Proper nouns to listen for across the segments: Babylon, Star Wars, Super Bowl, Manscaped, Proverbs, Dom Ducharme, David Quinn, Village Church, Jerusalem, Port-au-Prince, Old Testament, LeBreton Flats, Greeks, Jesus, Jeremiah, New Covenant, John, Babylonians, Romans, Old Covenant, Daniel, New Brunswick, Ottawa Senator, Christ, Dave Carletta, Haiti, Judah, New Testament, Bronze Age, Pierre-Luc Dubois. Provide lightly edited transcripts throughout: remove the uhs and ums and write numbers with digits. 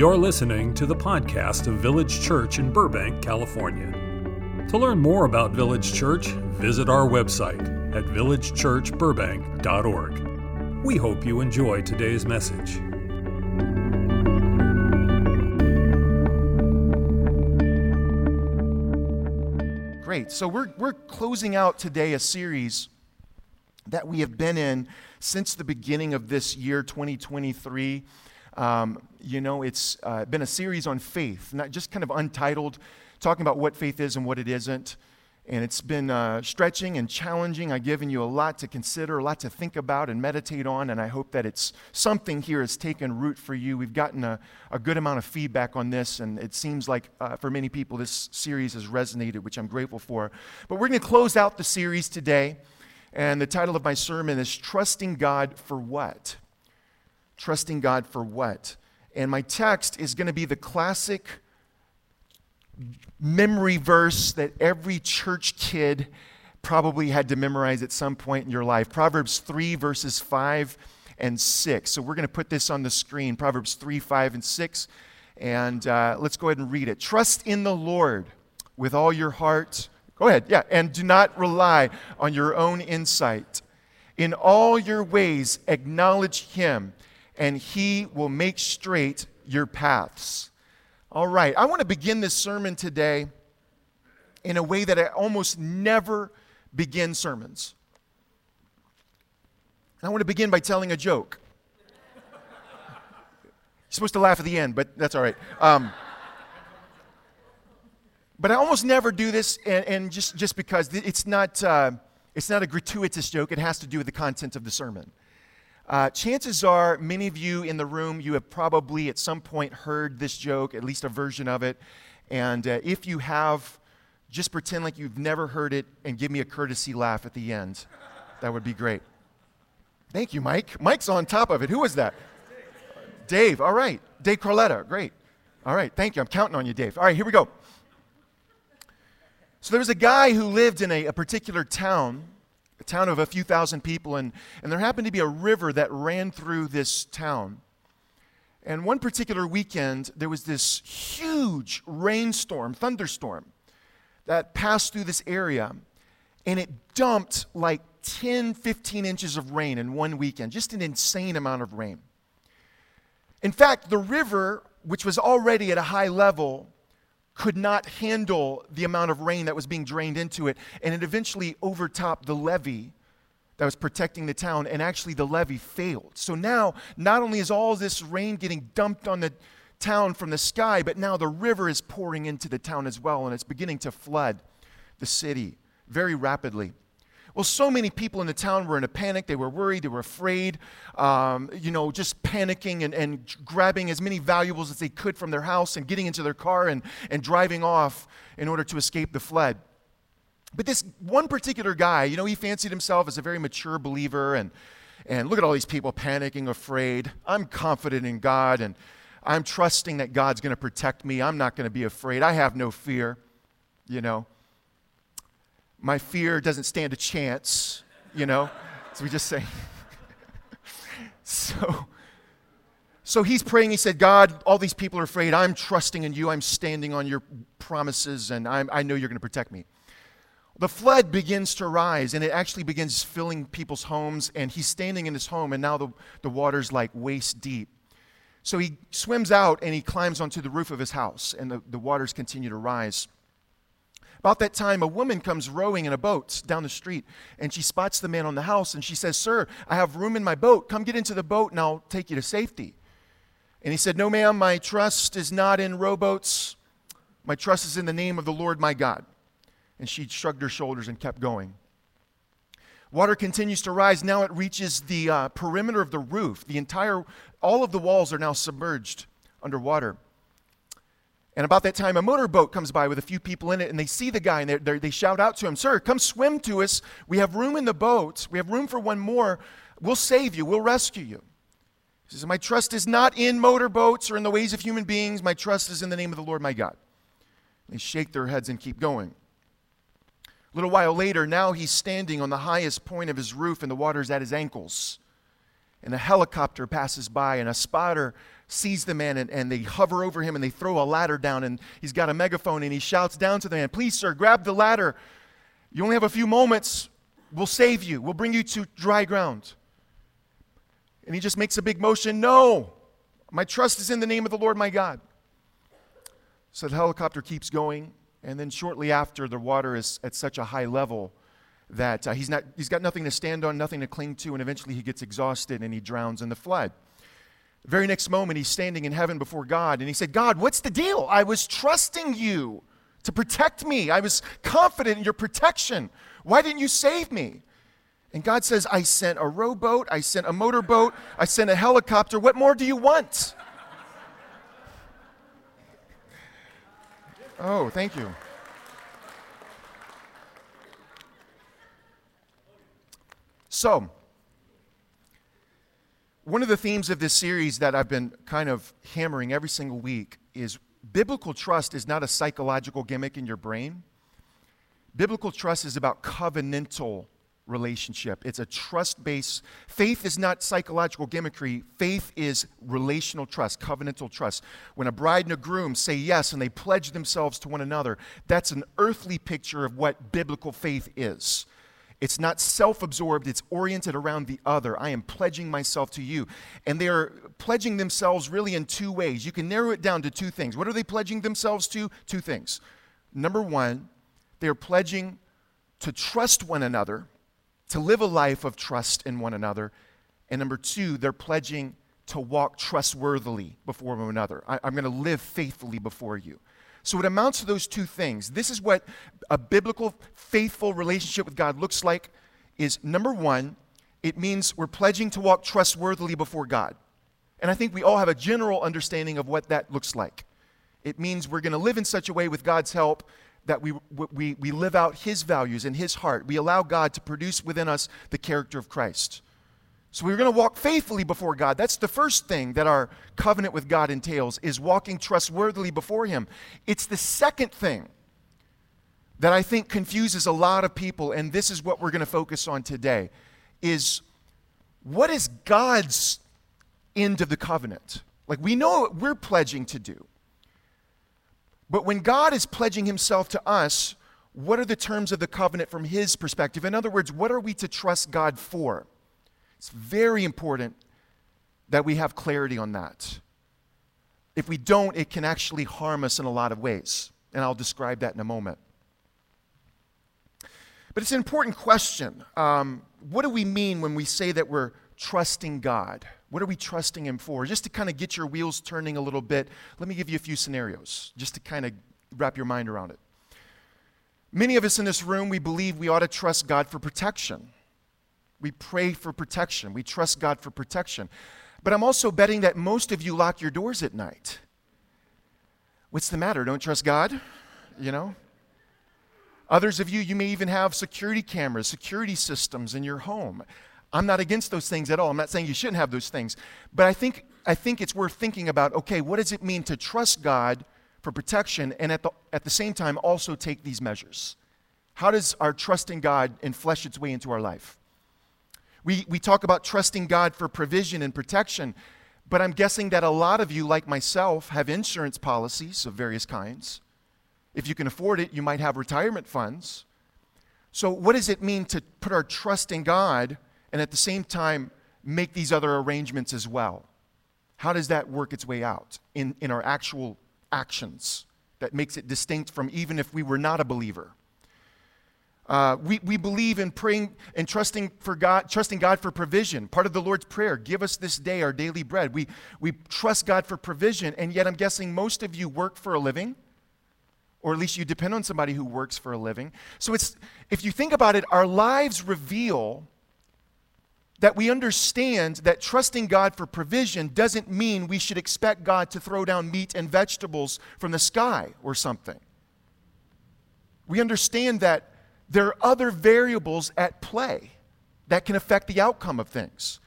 You're listening to the podcast of Village Church in Burbank, California. To learn more about Village Church, visit our website at villagechurchburbank.org. We hope you enjoy today's message. Great. So we're closing out today a series that we have been in since the beginning of this year, 2023. It's been a series on faith, not just kind of untitled, talking about what faith is and what it isn't. And it's been stretching and challenging. I've given you a lot to consider, a lot to think about and meditate on, and I hope that it's something here has taken root for you. We've gotten a good amount of feedback on this, and it seems like for many people this series has resonated, which I'm grateful for. But we're going to close out the series today, and the title of my sermon is Trusting God for What? Trusting God for what? And my text is going to be the classic memory verse that every church kid probably had to memorize at some point in your life. Proverbs 3, verses 5 and 6. So we're going to put this on the screen, Proverbs 3, 5, and 6. And let's go ahead and read it. Trust in the Lord with all your heart. Go ahead, yeah. And do not rely on your own insight. In all your ways, acknowledge him, and he will make straight your paths. All right, I want to begin this sermon today in a way that I almost never begin sermons. And I want to begin by telling a joke. You're supposed to laugh at the end, but that's all right. But I almost never do this, and just because it's not a gratuitous joke. It has to do with the content of the sermon. Chances are many of you in the room, you have probably at some point heard this joke, at least a version of it. And if you have, just pretend like you've never heard it and give me a courtesy laugh at the end. That would be great. Thank you, Mike. Mike's on top of it. Who was that? Dave. All right. Dave Carletta. Great. All right. Thank you. I'm counting on you, Dave. All right. Here we go. So there was a guy who lived in a particular town, a town of a few thousand people, and there happened to be a river that ran through this town. And one particular weekend, there was this huge thunderstorm, that passed through this area, and it dumped like 10, 15 inches of rain in one weekend, just an insane amount of rain. In fact, the river, which was already at a high level, could not handle the amount of rain that was being drained into it, and it eventually overtopped the levee that was protecting the town, and actually the levee failed. So now, not only is all this rain getting dumped on the town from the sky, but now the river is pouring into the town as well, and it's beginning to flood the city very rapidly. Well, so many people in the town were in a panic. They were worried. They were afraid, just panicking and grabbing as many valuables as they could from their house and getting into their car and driving off in order to escape the flood. But this one particular guy, he fancied himself as a very mature believer. And look at all these people panicking, afraid. I'm confident in God, and I'm trusting that God's going to protect me. I'm not going to be afraid. I have no fear, My fear doesn't stand a chance, So we just say. So he's praying. He said, God, all these people are afraid. I'm trusting in you. I'm standing on your promises, and I know you're going to protect me. The flood begins to rise, and it actually begins filling people's homes, and he's standing in his home, and now the water's like waist deep. So he swims out, and he climbs onto the roof of his house, and the waters continue to rise. About that time, a woman comes rowing in a boat down the street, and she spots the man on the house, and she says, Sir, I have room in my boat. Come get into the boat, and I'll take you to safety. And he said, No, ma'am, my trust is not in rowboats. My trust is in the name of the Lord my God. And she shrugged her shoulders and kept going. Water continues to rise. Now it reaches the perimeter of the roof. All of the walls are now submerged underwater. And about that time, a motorboat comes by with a few people in it, and they see the guy, and they shout out to him, Sir, come swim to us. We have room in the boat. We have room for one more. We'll save you. We'll rescue you. He says, My trust is not in motorboats or in the ways of human beings. My trust is in the name of the Lord my God. They shake their heads and keep going. A little while later, now he's standing on the highest point of his roof, and the water's at his ankles. And a helicopter passes by, and a spotter sees the man, and they hover over him, and they throw a ladder down, and he's got a megaphone, and he shouts down to the man, "Please, sir, grab the ladder. You only have a few moments. We'll save you. We'll bring you to dry ground." And he just makes a big motion. "No, my trust is in the name of the Lord my God." So the helicopter keeps going, and then shortly after, the water is at such a high level that he's got nothing to stand on, nothing to cling to, and eventually he gets exhausted and he drowns in the flood. The very next moment, he's standing in heaven before God, and he said, "God, what's the deal? I was trusting you to protect me. I was confident in your protection. Why didn't you save me?" And God says, "I sent a rowboat, I sent a motorboat, I sent a helicopter. What more do you want?" Oh, thank you. So, one of the themes of this series that I've been kind of hammering every single week is biblical trust is not a psychological gimmick in your brain. Biblical trust is about covenantal relationship. It's a trust-based. Faith is not psychological gimmickry. Faith is relational trust, covenantal trust. When a bride and a groom say yes and they pledge themselves to one another, that's an earthly picture of what biblical faith is. It's not self-absorbed. It's oriented around the other. I am pledging myself to you. And they are pledging themselves really in two ways. You can narrow it down to two things. What are they pledging themselves to? Two things. Number one, they are pledging to trust one another, to live a life of trust in one another. And number two, they're pledging to walk trustworthily before one another. I'm going to live faithfully before you. So it amounts to those two things. This is what a biblical, faithful relationship with God looks like. Is number one, it means we're pledging to walk trustworthily before God. And I think we all have a general understanding of what that looks like. It means we're going to live in such a way with God's help that we live out his values in his heart. We allow God to produce within us the character of Christ. So we're going to walk faithfully before God. That's the first thing that our covenant with God entails, is walking trustworthily before him. It's the second thing that I think confuses a lot of people, and this is what we're going to focus on today, is what is God's end of the covenant? Like, we know what we're pledging to do. But when God is pledging himself to us, what are the terms of the covenant from his perspective? In other words, what are we to trust God for? It's very important that we have clarity on that. If we don't, it can actually harm us in a lot of ways. And I'll describe that in a moment. But it's an important question. What do we mean when we say that we're trusting God? What are we trusting him for? Just to kind of get your wheels turning a little bit, let me give you a few scenarios just to kind of wrap your mind around it. Many of us in this room, we believe we ought to trust God for protection. We pray for protection. We trust God for protection. But I'm also betting that most of you lock your doors at night. What's the matter? Don't trust God? You know? Others of you, you may even have security cameras, security systems in your home. I'm not against those things at all. I'm not saying you shouldn't have those things. But I think it's worth thinking about, okay, what does it mean to trust God for protection and at the same time also take these measures? How does our trust in God flesh its way into our life? We talk about trusting God for provision and protection, but I'm guessing that a lot of you, like myself, have insurance policies of various kinds. If you can afford it, you might have retirement funds. So what does it mean to put our trust in God and at the same time make these other arrangements as well? How does that work its way out in our actual actions that makes it distinct from even if we were not a believer? We believe in praying and trusting God for provision. Part of the Lord's Prayer, give us this day our daily bread. We trust God for provision, and yet I'm guessing most of you work for a living, or at least you depend on somebody who works for a living. So if you think about it, our lives reveal that we understand that trusting God for provision doesn't mean we should expect God to throw down meat and vegetables from the sky or something. We understand that there are other variables at play that can affect the outcome of things.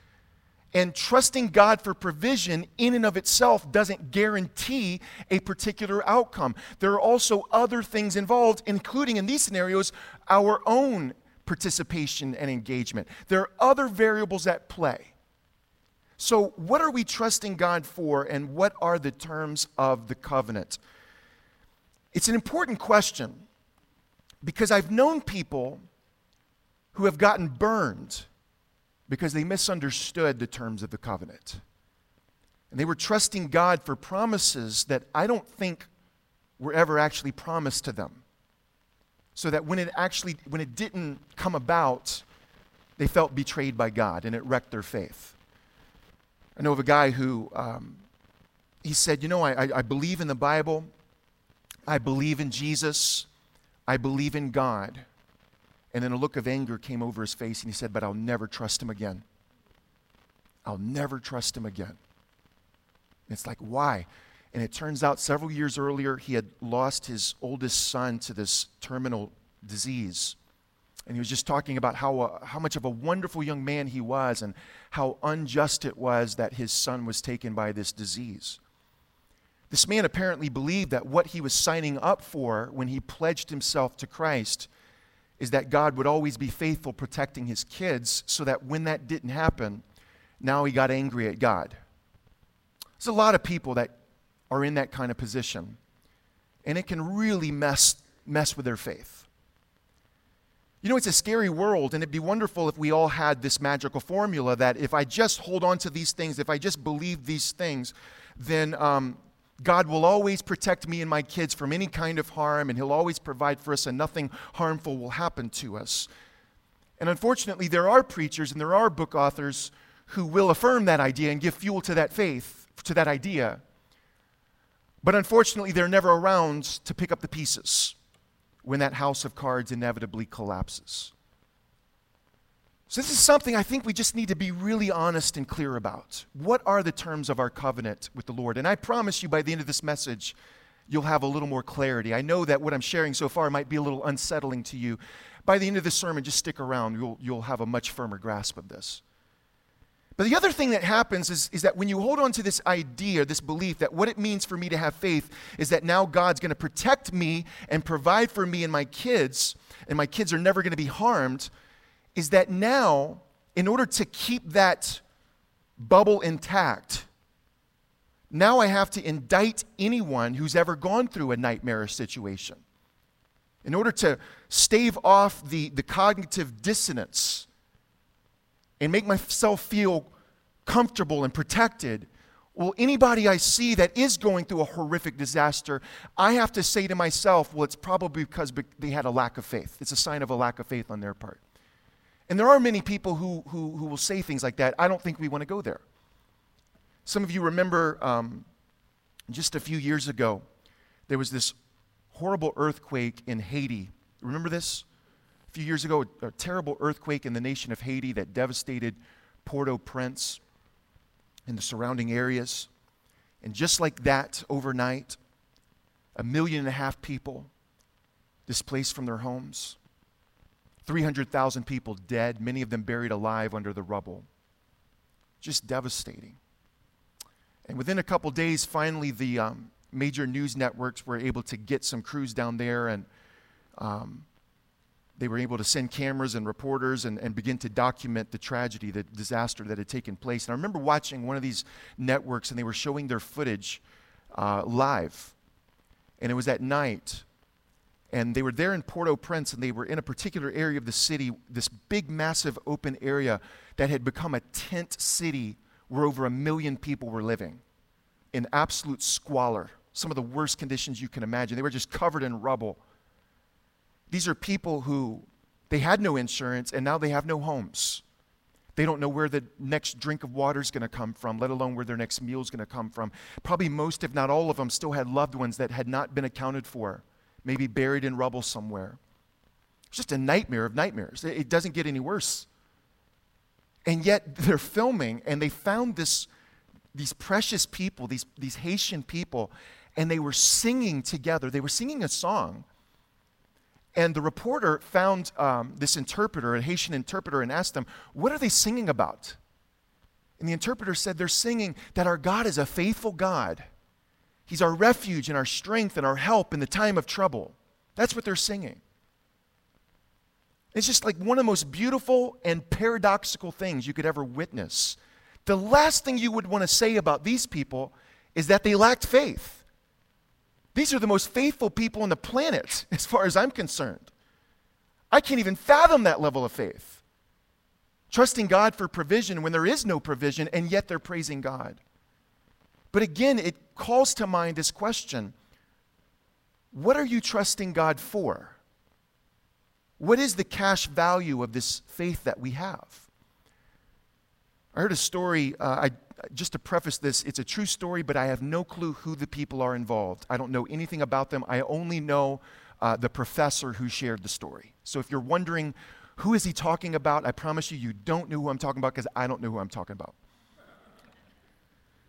And trusting God for provision in and of itself doesn't guarantee a particular outcome. There are also other things involved, including in these scenarios, our own participation and engagement. There are other variables at play. So what are we trusting God for, and what are the terms of the covenant? It's an important question because I've known people who have gotten burned because they misunderstood the terms of the covenant. And they were trusting God for promises that I don't think were ever actually promised to them. So that when it didn't come about, they felt betrayed by God, and it wrecked their faith. I know of a guy who, he said, I believe in the Bible, I believe in Jesus, I believe in God. And then a look of anger came over his face, and he said, but I'll never trust him again. I'll never trust him again. And it's like, why? And it turns out several years earlier, he had lost his oldest son to this terminal disease. And he was just talking about how much of a wonderful young man he was and how unjust it was that his son was taken by this disease. This man apparently believed that what he was signing up for when he pledged himself to Christ is that God would always be faithful protecting his kids, so that when that didn't happen, now he got angry at God. There's a lot of people that are in that kind of position, and it can really mess with their faith. It's a scary world, and it'd be wonderful if we all had this magical formula that if I just hold on to these things, if I just believe these things, then God will always protect me and my kids from any kind of harm, and he'll always provide for us, and nothing harmful will happen to us. And unfortunately, there are preachers and there are book authors who will affirm that idea and give fuel to that faith, to that idea. But unfortunately, they're never around to pick up the pieces when that house of cards inevitably collapses. So this is something I think we just need to be really honest and clear about. What are the terms of our covenant with the Lord? And I promise you by the end of this message, you'll have a little more clarity. I know that what I'm sharing so far might be a little unsettling to you. By the end of this sermon, just stick around. You'll have a much firmer grasp of this. But the other thing that happens is that when you hold on to this idea, this belief that what it means for me to have faith is that now God's going to protect me and provide for me and my kids are never going to be harmed, is that now, in order to keep that bubble intact, now I have to indict anyone who's ever gone through a nightmarish situation. In order to stave off the cognitive dissonance and make myself feel comfortable and protected, well, anybody I see that is going through a horrific disaster, I have to say to myself, well, it's probably because they had a lack of faith. It's a sign of a lack of faith on their part. And there are many people who will say things like that. I don't think we want to go there. Some of you remember just a few years ago, there was this horrible earthquake in Haiti. Remember this? A few years ago, a terrible earthquake in the nation of Haiti that devastated Port-au-Prince and the surrounding areas. And just like that, overnight, 1.5 million people displaced from their homes. 300,000 people dead, many of them buried alive under the rubble. Just devastating. And within a couple days, finally, the major news networks were able to get some crews down there, and they were able to send cameras and reporters and begin to document the tragedy, the disaster that had taken place. And I remember watching one of these networks, and they were showing their footage live. And it was at night. And they were there in Port-au-Prince, and they were in a particular area of the city, this big, massive open area that had become a tent city where over 1 million people were living in absolute squalor, some of the worst conditions you can imagine. They were just covered in rubble. These are people who, they had no insurance, and now they have no homes. They don't know where the next drink of water is going to come from, let alone where their next meal is going to come from. Probably most, if not all of them, still had loved ones that had not been accounted for, maybe buried in rubble somewhere. It's just a nightmare of nightmares. It doesn't get any worse. And yet they're filming, and they found these precious people, these Haitian people, and they were singing together. They were singing a song. And the reporter found this interpreter, a Haitian interpreter, and asked them, what are they singing about? And the interpreter said, they're singing that our God is a faithful God. He's our refuge and our strength and our help in the time of trouble. That's what they're singing. It's just like one of the most beautiful and paradoxical things you could ever witness. The last thing you would want to say about these people is that they lacked faith. These are the most faithful people on the planet, as far as I'm concerned. I can't even fathom that level of faith. Trusting God for provision when there is no provision, and yet they're praising God. But again, it calls to mind this question: what are you trusting God for? What is the cash value of this faith that we have? I heard a story, just to preface this, it's a true story, but I have no clue who the people are involved. I don't know anything about them. I only know the professor who shared the story. So if you're wondering, who is he talking about? I promise you, you don't know who I'm talking about because I don't know who I'm talking about.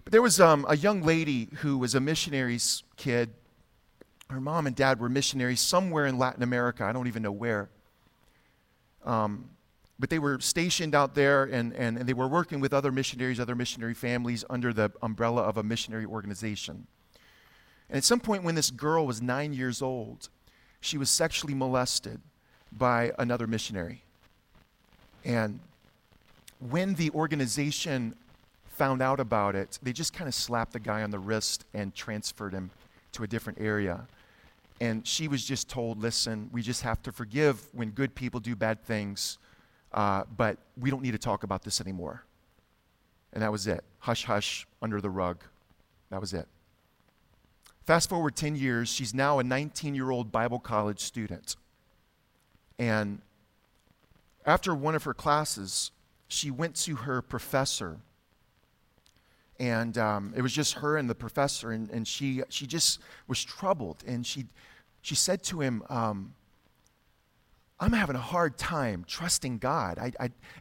But there was a young lady who was a missionary's kid. Her mom and dad were missionaries somewhere in Latin America. I don't even know where. But they were stationed out there, and they were working with other missionaries, other missionary families under the umbrella of a missionary organization. And at some point when this girl was 9 years old, she was sexually molested by another missionary. And when the organization found out about it, they just kind of slapped the guy on the wrist and transferred him to a different area. And she was just told, listen, we just have to forgive when good people do bad things, but we don't need to talk about this anymore. And that was it. Hush, hush, under the rug. That was it. Fast forward 10 years, she's now a 19-year-old Bible college student. And after one of her classes, she went to her professor. And it was just her and the professor, and she just was troubled. And she said to him, I'm having a hard time trusting God.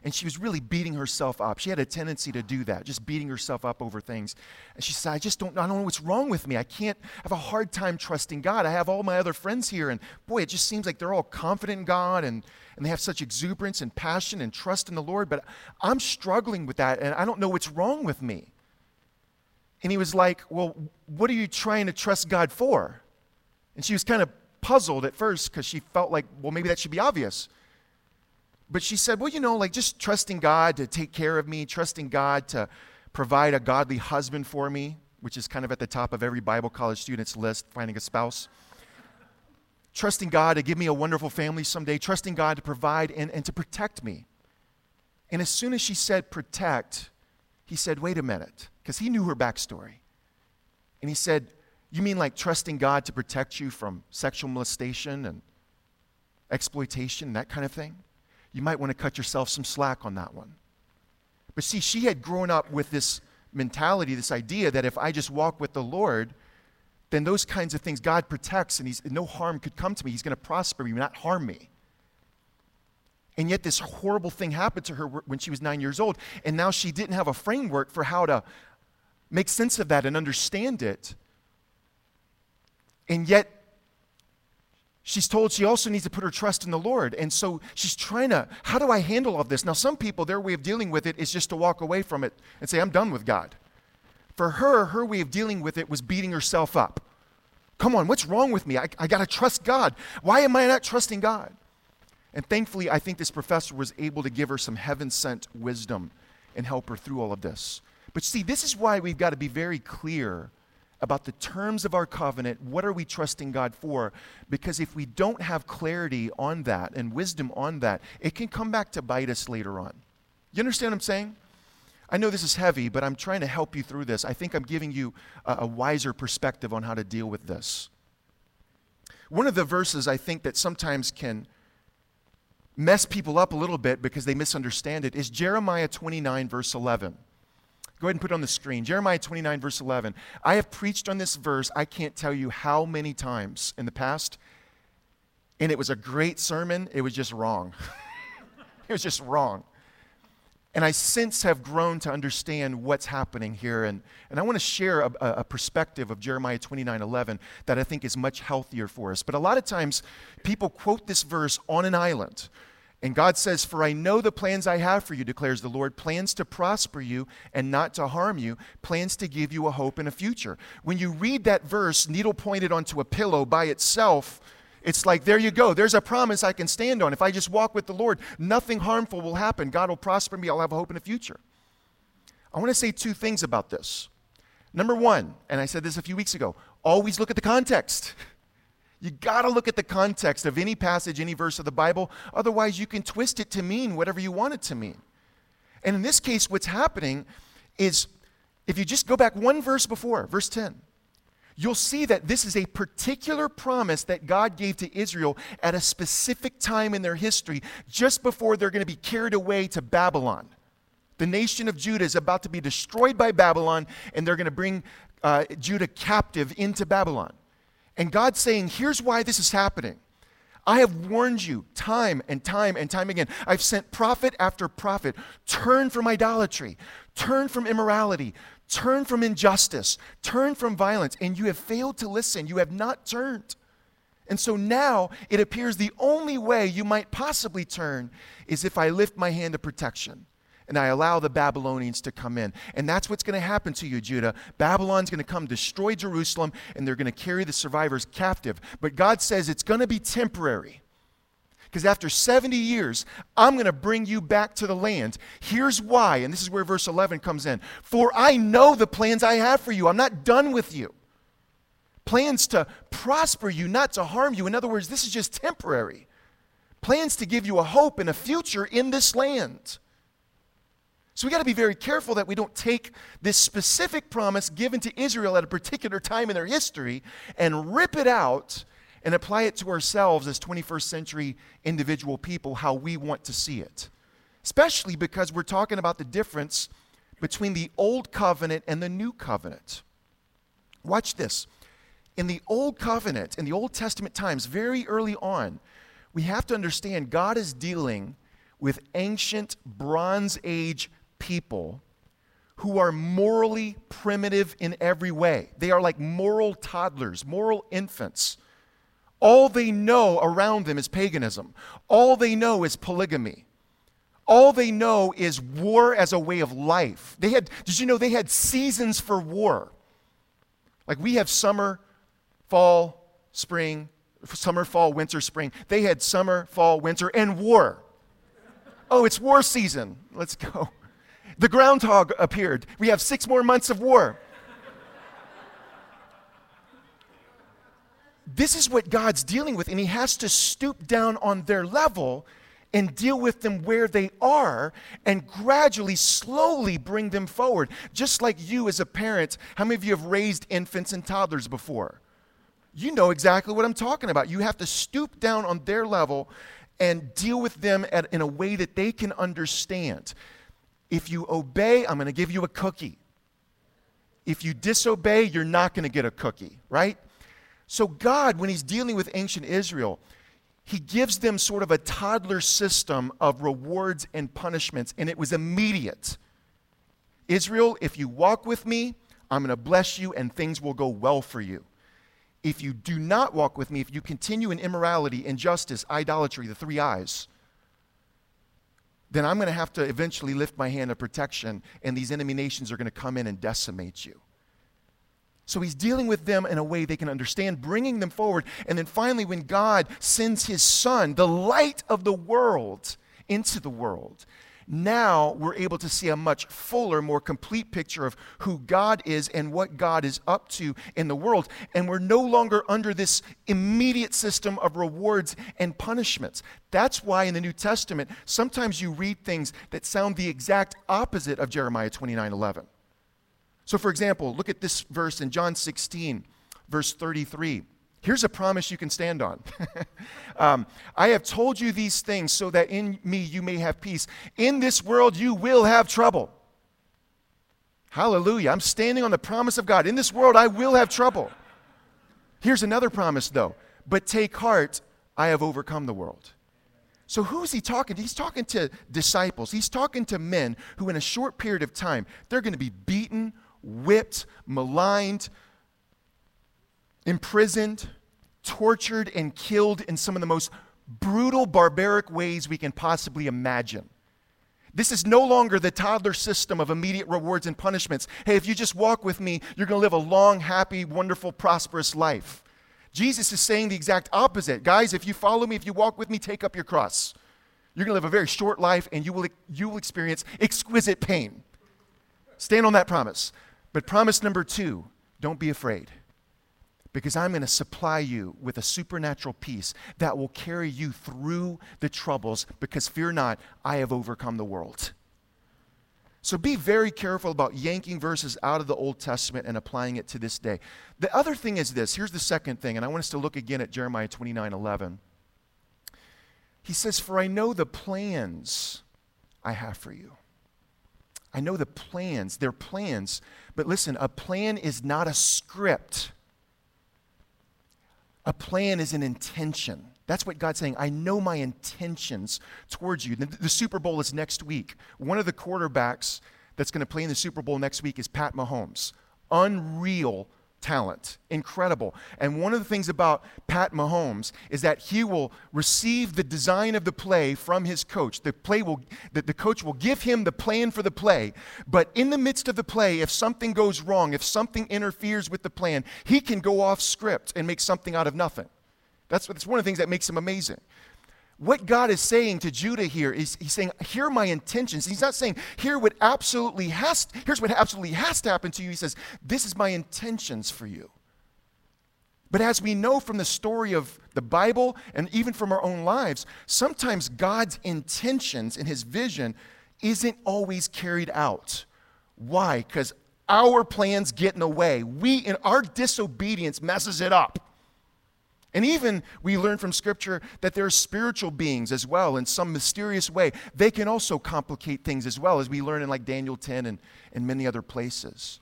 And she was really beating herself up. She had a tendency to do that, just beating herself up over things. And she said, I don't know what's wrong with me. I can't have a hard time trusting God. I have all my other friends here, and boy, it just seems like they're all confident in God, and they have such exuberance and passion and trust in the Lord, but I'm struggling with that, and I don't know what's wrong with me. And he was like, well, what are you trying to trust God for? And she was kind of puzzled at first because she felt like, well, maybe that should be obvious. But she said, well, just trusting God to take care of me, trusting God to provide a godly husband for me, which is kind of at the top of every Bible college student's list, finding a spouse. Trusting God to give me a wonderful family someday, trusting God to provide and to protect me. And as soon as she said protect, he said, wait a minute, because he knew her backstory. And he said, you mean like trusting God to protect you from sexual molestation and exploitation, that kind of thing? You might want to cut yourself some slack on that one. But see, she had grown up with this mentality, this idea that if I just walk with the Lord, then those kinds of things God protects, and no harm could come to me. He's going to prosper me, not harm me. And yet this horrible thing happened to her when she was 9 years old, and now she didn't have a framework for how to make sense of that and understand it. And yet she's told she also needs to put her trust in the Lord. And so she's trying to, how do I handle all this? Now, some people, their way of dealing with it is just to walk away from it and say, I'm done with God. For her, her way of dealing with it was beating herself up. Come on, what's wrong with me? I got to trust God. Why am I not trusting God? And thankfully, I think this professor was able to give her some heaven-sent wisdom and help her through all of this. But see, this is why we've got to be very clear about the terms of our covenant. What are we trusting God for? Because if we don't have clarity on that and wisdom on that, it can come back to bite us later on. You understand what I'm saying? I know this is heavy, but I'm trying to help you through this. I think I'm giving you a wiser perspective on how to deal with this. One of the verses I think that sometimes can mess people up a little bit because they misunderstand it is Jeremiah 29 verse 11. Go ahead and put it on the screen. Jeremiah 29 verse 11. I have preached on this verse, I can't tell you how many times in the past, and it was a great sermon. It was just wrong. It was just wrong. And I since have grown to understand what's happening here, and I want to share a perspective of Jeremiah 29:11 that I think is much healthier for us. But a lot of times, people quote this verse on an island, and God says, "For I know the plans I have for you, declares the Lord, plans to prosper you and not to harm you, plans to give you a hope and a future." When you read that verse, needle pointed onto a pillow by itself, it's like, there you go. There's a promise I can stand on. If I just walk with the Lord, nothing harmful will happen. God will prosper me. I'll have a hope in the future. I want to say two things about this. Number one, and I said this a few weeks ago, always look at the context. You got to look at the context of any passage, any verse of the Bible. Otherwise, you can twist it to mean whatever you want it to mean. And in this case, what's happening is, if you just go back one verse before, verse 10, you'll see that this is a particular promise that God gave to Israel at a specific time in their history, just before they're going to be carried away to Babylon. The nation of Judah is about to be destroyed by Babylon, and they're going to bring Judah captive into Babylon. And God's saying, here's why this is happening. I have warned you time and time and time again. I've sent prophet after prophet. Turn from idolatry. Turn from immorality. Turn from injustice. Turn from violence. And you have failed to listen. You have not turned. And so now it appears the only way you might possibly turn is if I lift my hand of protection and I allow the Babylonians to come in. And that's what's going to happen to you, Judah. Babylon's going to come destroy Jerusalem, and they're going to carry the survivors captive. But God says it's going to be temporary, because after 70 years, I'm going to bring you back to the land. Here's why, and this is where verse 11 comes in. For I know the plans I have for you. I'm not done with you. Plans to prosper you, not to harm you. In other words, this is just temporary. Plans to give you a hope and a future in this land. So we got to be very careful that we don't take this specific promise given to Israel at a particular time in their history and rip it out and apply it to ourselves as 21st century individual people, how we want to see it. Especially because we're talking about the difference between the Old Covenant and the New Covenant. Watch this. In the Old Covenant, in the Old Testament times, very early on, we have to understand God is dealing with ancient Bronze Age people who are morally primitive in every way. They are like moral toddlers, moral infants. All they know around them is paganism. All they know is polygamy. All they know is war as a way of life. Did you know they had seasons for war? Like we have summer, fall, spring, summer, fall, winter, spring. They had summer, fall, winter, and war. Oh, it's war season. Let's go. The groundhog appeared. We have 6 more months of war. This is what God's dealing with, and he has to stoop down on their level and deal with them where they are and gradually, slowly bring them forward. Just like you as a parent, how many of you have raised infants and toddlers before? You know exactly what I'm talking about. You have to stoop down on their level and deal with them in a way that they can understand. If you obey, I'm going to give you a cookie. If you disobey, you're not going to get a cookie, right? So God, when he's dealing with ancient Israel, he gives them sort of a toddler system of rewards and punishments, and it was immediate. Israel, if you walk with me, I'm going to bless you and things will go well for you. If you do not walk with me, if you continue in immorality, injustice, idolatry, the 3 I's, then I'm going to have to eventually lift my hand of protection, and these enemy nations are going to come in and decimate you. So he's dealing with them in a way they can understand, bringing them forward. And then finally, when God sends his son, the light of the world, into the world, now we're able to see a much fuller, more complete picture of who God is and what God is up to in the world. And we're no longer under this immediate system of rewards and punishments. That's why in the New Testament, sometimes you read things that sound the exact opposite of Jeremiah 29:11. So for example, look at this verse in John 16, verse 33. Here's a promise you can stand on. I have told you these things so that in me you may have peace. In this world you will have trouble. Hallelujah. I'm standing on the promise of God. In this world I will have trouble. Here's another promise though. But take heart, I have overcome the world. So who is he talking to? He's talking to disciples. He's talking to men who in a short period of time, they're going to be beaten, whipped, maligned, imprisoned, tortured, and killed in some of the most brutal, barbaric ways we can possibly imagine. This is no longer the toddler system of immediate rewards and punishments. Hey, if you just walk with me, you're going to live a long, happy, wonderful, prosperous life. Jesus is saying the exact opposite. Guys, if you follow me, if you walk with me, take up your cross. You're going to live a very short life, and you will experience exquisite pain. Stand on that promise. But promise number 2, don't be afraid, because I'm going to supply you with a supernatural peace that will carry you through the troubles, because fear not, I have overcome the world. So be very careful about yanking verses out of the Old Testament and applying it to this day. The other thing is this. Here's the second thing, and I want us to look again at Jeremiah 29:11. He says, "For I know the plans I have for you." I know the plans. They're plans. But listen, a plan is not a script. A plan is an intention. That's what God's saying. I know my intentions towards you. The Super Bowl is next week. One of the quarterbacks that's going to play in the Super Bowl next week is Pat Mahomes. Unreal talent. Incredible. And one of the things about Pat Mahomes is that he will receive the design of the play from his coach. The coach will give him the plan for the play, but in the midst of the play, if something goes wrong, if something interferes with the plan, he can go off script and make something out of nothing. That's one of the things that makes him amazing. What God is saying to Judah here is he's saying, here are my intentions. He's not saying, here's what absolutely has to happen to you. He says, this is my intentions for you. But as we know from the story of the Bible and even from our own lives, sometimes God's intentions and his vision isn't always carried out. Why? Because our plans get in the way. Our disobedience messes it up. And even we learn from Scripture that there are spiritual beings as well in some mysterious way. They can also complicate things as well, as we learn in like Daniel 10 and many other places.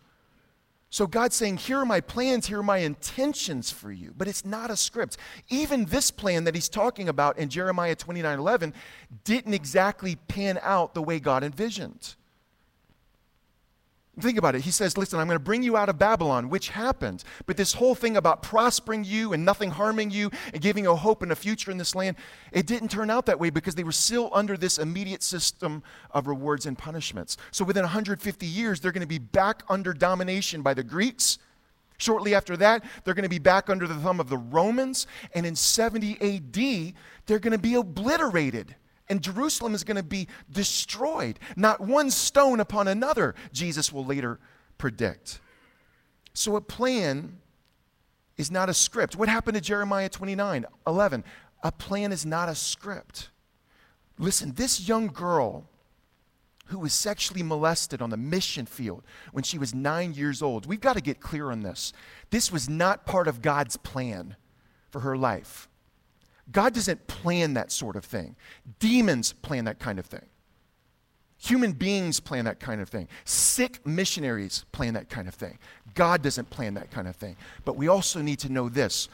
So God's saying, here are my plans, here are my intentions for you. But it's not a script. Even this plan that he's talking about in Jeremiah 29:11 didn't exactly pan out the way God envisioned. Think about it. He says, listen, I'm going to bring you out of Babylon, which happened. But this whole thing about prospering you and nothing harming you and giving you a hope and a future in this land, it didn't turn out that way because they were still under this immediate system of rewards and punishments. So within 150 years, they're going to be back under domination by the Greeks. Shortly after that, they're going to be back under the thumb of the Romans. And in 70 AD, they're going to be obliterated. And Jerusalem is going to be destroyed. Not one stone upon another, Jesus will later predict. So a plan is not a script. What happened to Jeremiah 29:11? A plan is not a script. Listen, this young girl who was sexually molested on the mission field when she was 9 years old, we've got to get clear on this. This was not part of God's plan for her life. God doesn't plan that sort of thing. Demons plan that kind of thing. Human beings plan that kind of thing. Sick missionaries plan that kind of thing. God doesn't plan that kind of thing. But we also need to know this.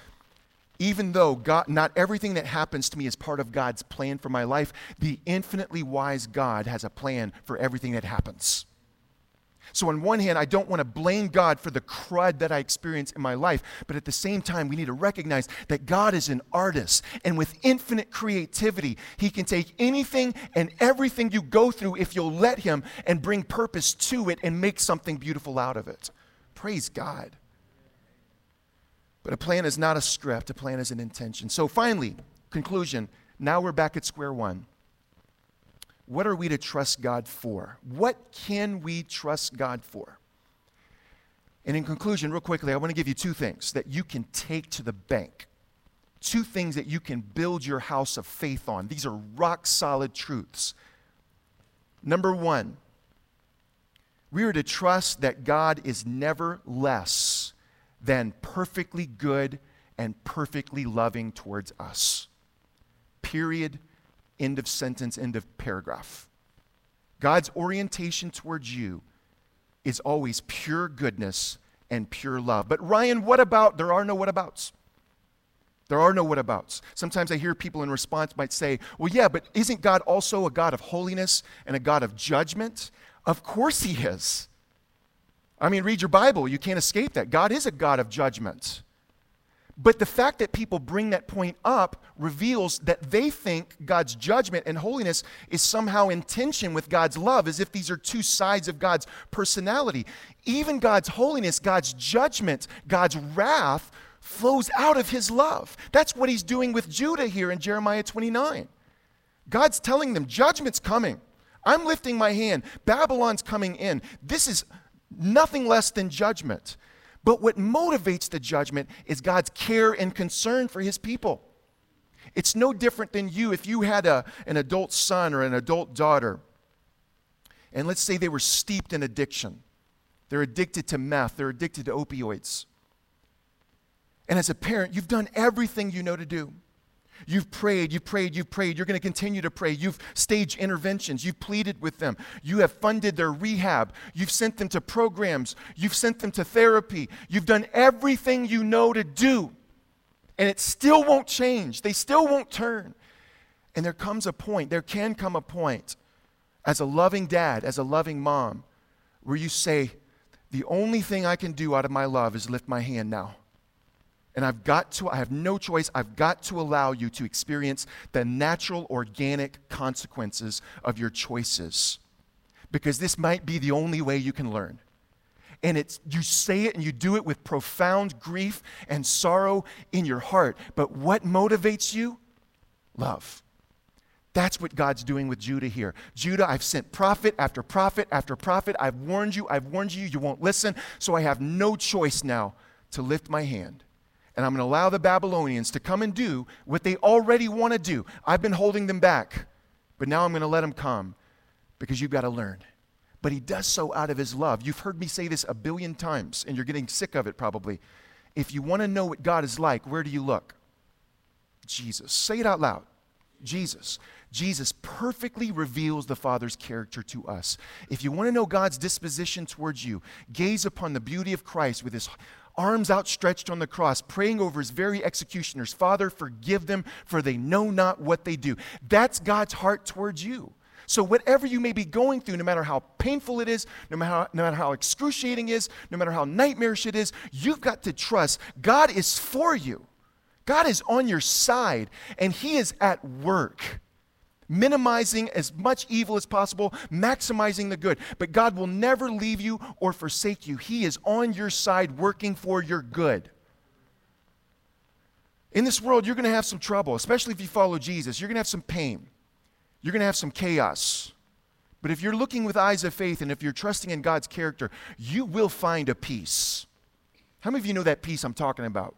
Even though not everything that happens to me is part of God's plan for my life, the infinitely wise God has a plan for everything that happens. So on one hand, I don't want to blame God for the crud that I experience in my life, but at the same time, we need to recognize that God is an artist, and with infinite creativity, he can take anything and everything you go through, if you'll let him, and bring purpose to it and make something beautiful out of it. Praise God. But a plan is not a script. A plan is an intention. So finally, conclusion, now we're back at square one. What are we to trust God for? What can we trust God for? And in conclusion, real quickly, I want to give you 2 things that you can take to the bank. 2 things that you can build your house of faith on. These are rock solid truths. Number 1, we are to trust that God is never less than perfectly good and perfectly loving towards us. Period. End of sentence, end of paragraph. God's orientation towards you is always pure goodness and pure love. But Ryan, what about? There are no whatabouts. There are no whatabouts. Sometimes I hear people in response might say, well, yeah, but isn't God also a God of holiness and a God of judgment? Of course he is. I mean, read your Bible. You can't escape that. God is a God of judgment. But the fact that people bring that point up reveals that they think God's judgment and holiness is somehow in tension with God's love, as if these are 2 sides of God's personality. Even God's holiness, God's judgment, God's wrath flows out of his love. That's what he's doing with Judah here in Jeremiah 29. God's telling them, judgment's coming. I'm lifting my hand. Babylon's coming in. This is nothing less than judgment. But what motivates the judgment is God's care and concern for his people. It's no different than you if you had an adult son or an adult daughter. And let's say they were steeped in addiction. They're addicted to meth. They're addicted to opioids. And as a parent, you've done everything you know to do. You've prayed, you've prayed, you've prayed. You're going to continue to pray. You've staged interventions. You've pleaded with them. You have funded their rehab. You've sent them to programs. You've sent them to therapy. You've done everything you know to do. And it still won't change. They still won't turn. And there comes a point, there can come a point, as a loving dad, as a loving mom, where you say, the only thing I can do out of my love is lift my hand now. And I have no choice. I've got to allow you to experience the natural, organic consequences of your choices. Because this might be the only way you can learn. And you say it and you do it with profound grief and sorrow in your heart. But what motivates you? Love. That's what God's doing with Judah here. Judah, I've sent prophet after prophet after prophet. I've warned you, you won't listen. So I have no choice now to lift my hand. And I'm going to allow the Babylonians to come and do what they already want to do. I've been holding them back, but now I'm going to let them come because you've got to learn. But he does so out of his love. You've heard me say this 1 billion times, and you're getting sick of it probably. If you want to know what God is like, where do you look? Jesus. Say it out loud. Jesus. Jesus perfectly reveals the Father's character to us. If you want to know God's disposition towards you, gaze upon the beauty of Christ with his arms outstretched on the cross, praying over his very executioners. Father, forgive them, for they know not what they do. That's God's heart towards you. So whatever you may be going through, no matter how painful it is, no matter how excruciating it is, no matter how nightmarish it is, you've got to trust God is for you. God is on your side, and he is at work, minimizing as much evil as possible, maximizing the good. But God will never leave you or forsake you. He is on your side working for your good. In this world, you're going to have some trouble, especially if you follow Jesus. You're going to have some pain. You're going to have some chaos. But if you're looking with eyes of faith and if you're trusting in God's character, you will find a peace. How many of you know that peace I'm talking about?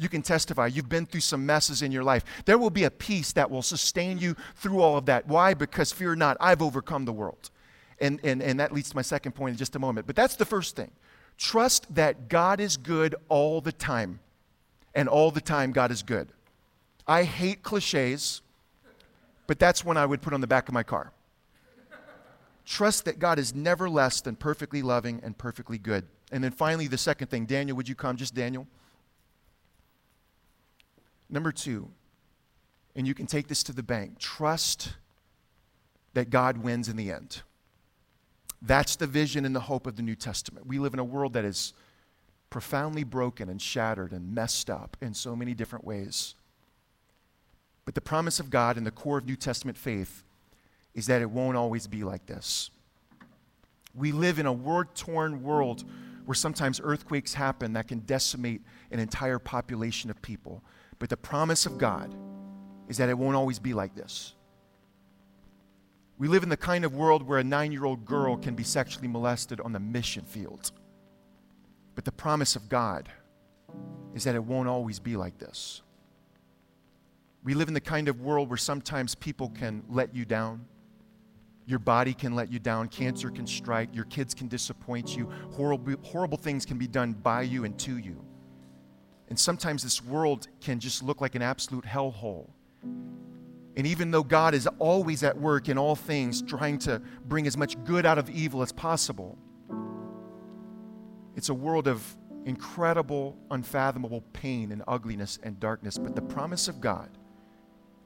You can testify. You've been through some messes in your life. There will be a peace that will sustain you through all of that. Why? Because fear not, I've overcome the world. And that leads to my second point in just a moment. But that's the first thing. Trust that God is good all the time. And all the time, God is good. I hate cliches, but that's one I would put on the back of my car. Trust that God is never less than perfectly loving and perfectly good. And then finally, the second thing. Daniel, would you come? Just Daniel. Number two, and you can take this to the bank, trust that God wins in the end. That's the vision and the hope of the New Testament. We live in a world that is profoundly broken and shattered and messed up in so many different ways. But the promise of God and the core of New Testament faith is that it won't always be like this. We live in a war-torn world where sometimes earthquakes happen that can decimate an entire population of people. But the promise of God is that it won't always be like this. We live in the kind of world where a 9-year-old girl can be sexually molested on the mission field. But the promise of God is that it won't always be like this. We live in the kind of world where sometimes people can let you down. Your body can let you down. Cancer can strike. Your kids can disappoint you. Horrible things can be done by you and to you. And sometimes this world can just look like an absolute hellhole. And even though God is always at work in all things, trying to bring as much good out of evil as possible, it's a world of incredible, unfathomable pain and ugliness and darkness. But the promise of God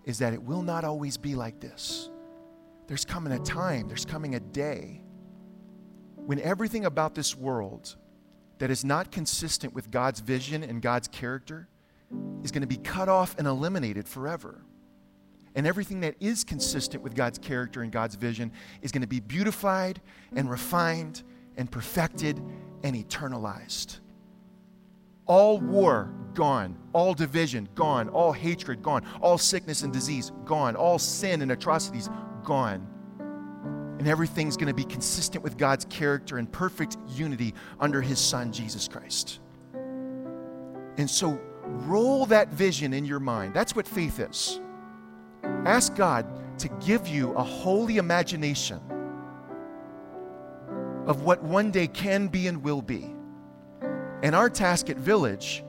is that it will not always be like this. There's coming a time, there's coming a day when everything about this world that is not consistent with God's vision and God's character is going to be cut off and eliminated forever. And everything that is consistent with God's character and God's vision is going to be beautified and refined and perfected and eternalized. All war gone, all division gone, all hatred gone, all sickness and disease gone, all sin and atrocities gone. and everything's going to be consistent with God's character in perfect unity under his son, Jesus Christ. And so roll that vision in your mind. That's what faith is. Ask God to give you a holy imagination of what one day can be and will be. And our task at Village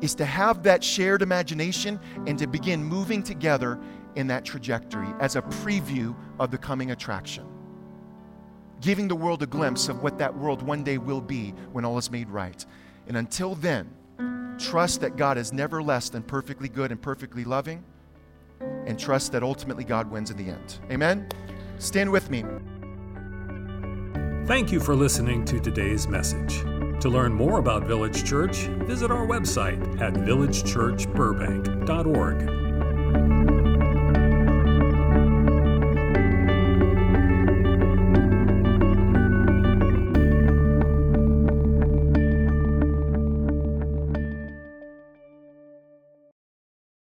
is to have that shared imagination and to begin moving together in that trajectory as a preview of the coming attraction, giving the world a glimpse of what that world one day will be when all is made right. And until then, trust that God is never less than perfectly good and perfectly loving, and trust that ultimately God wins in the end. Amen? Stand with me. Thank you for listening to today's message. To learn more about Village Church, visit our website at villagechurchburbank.org.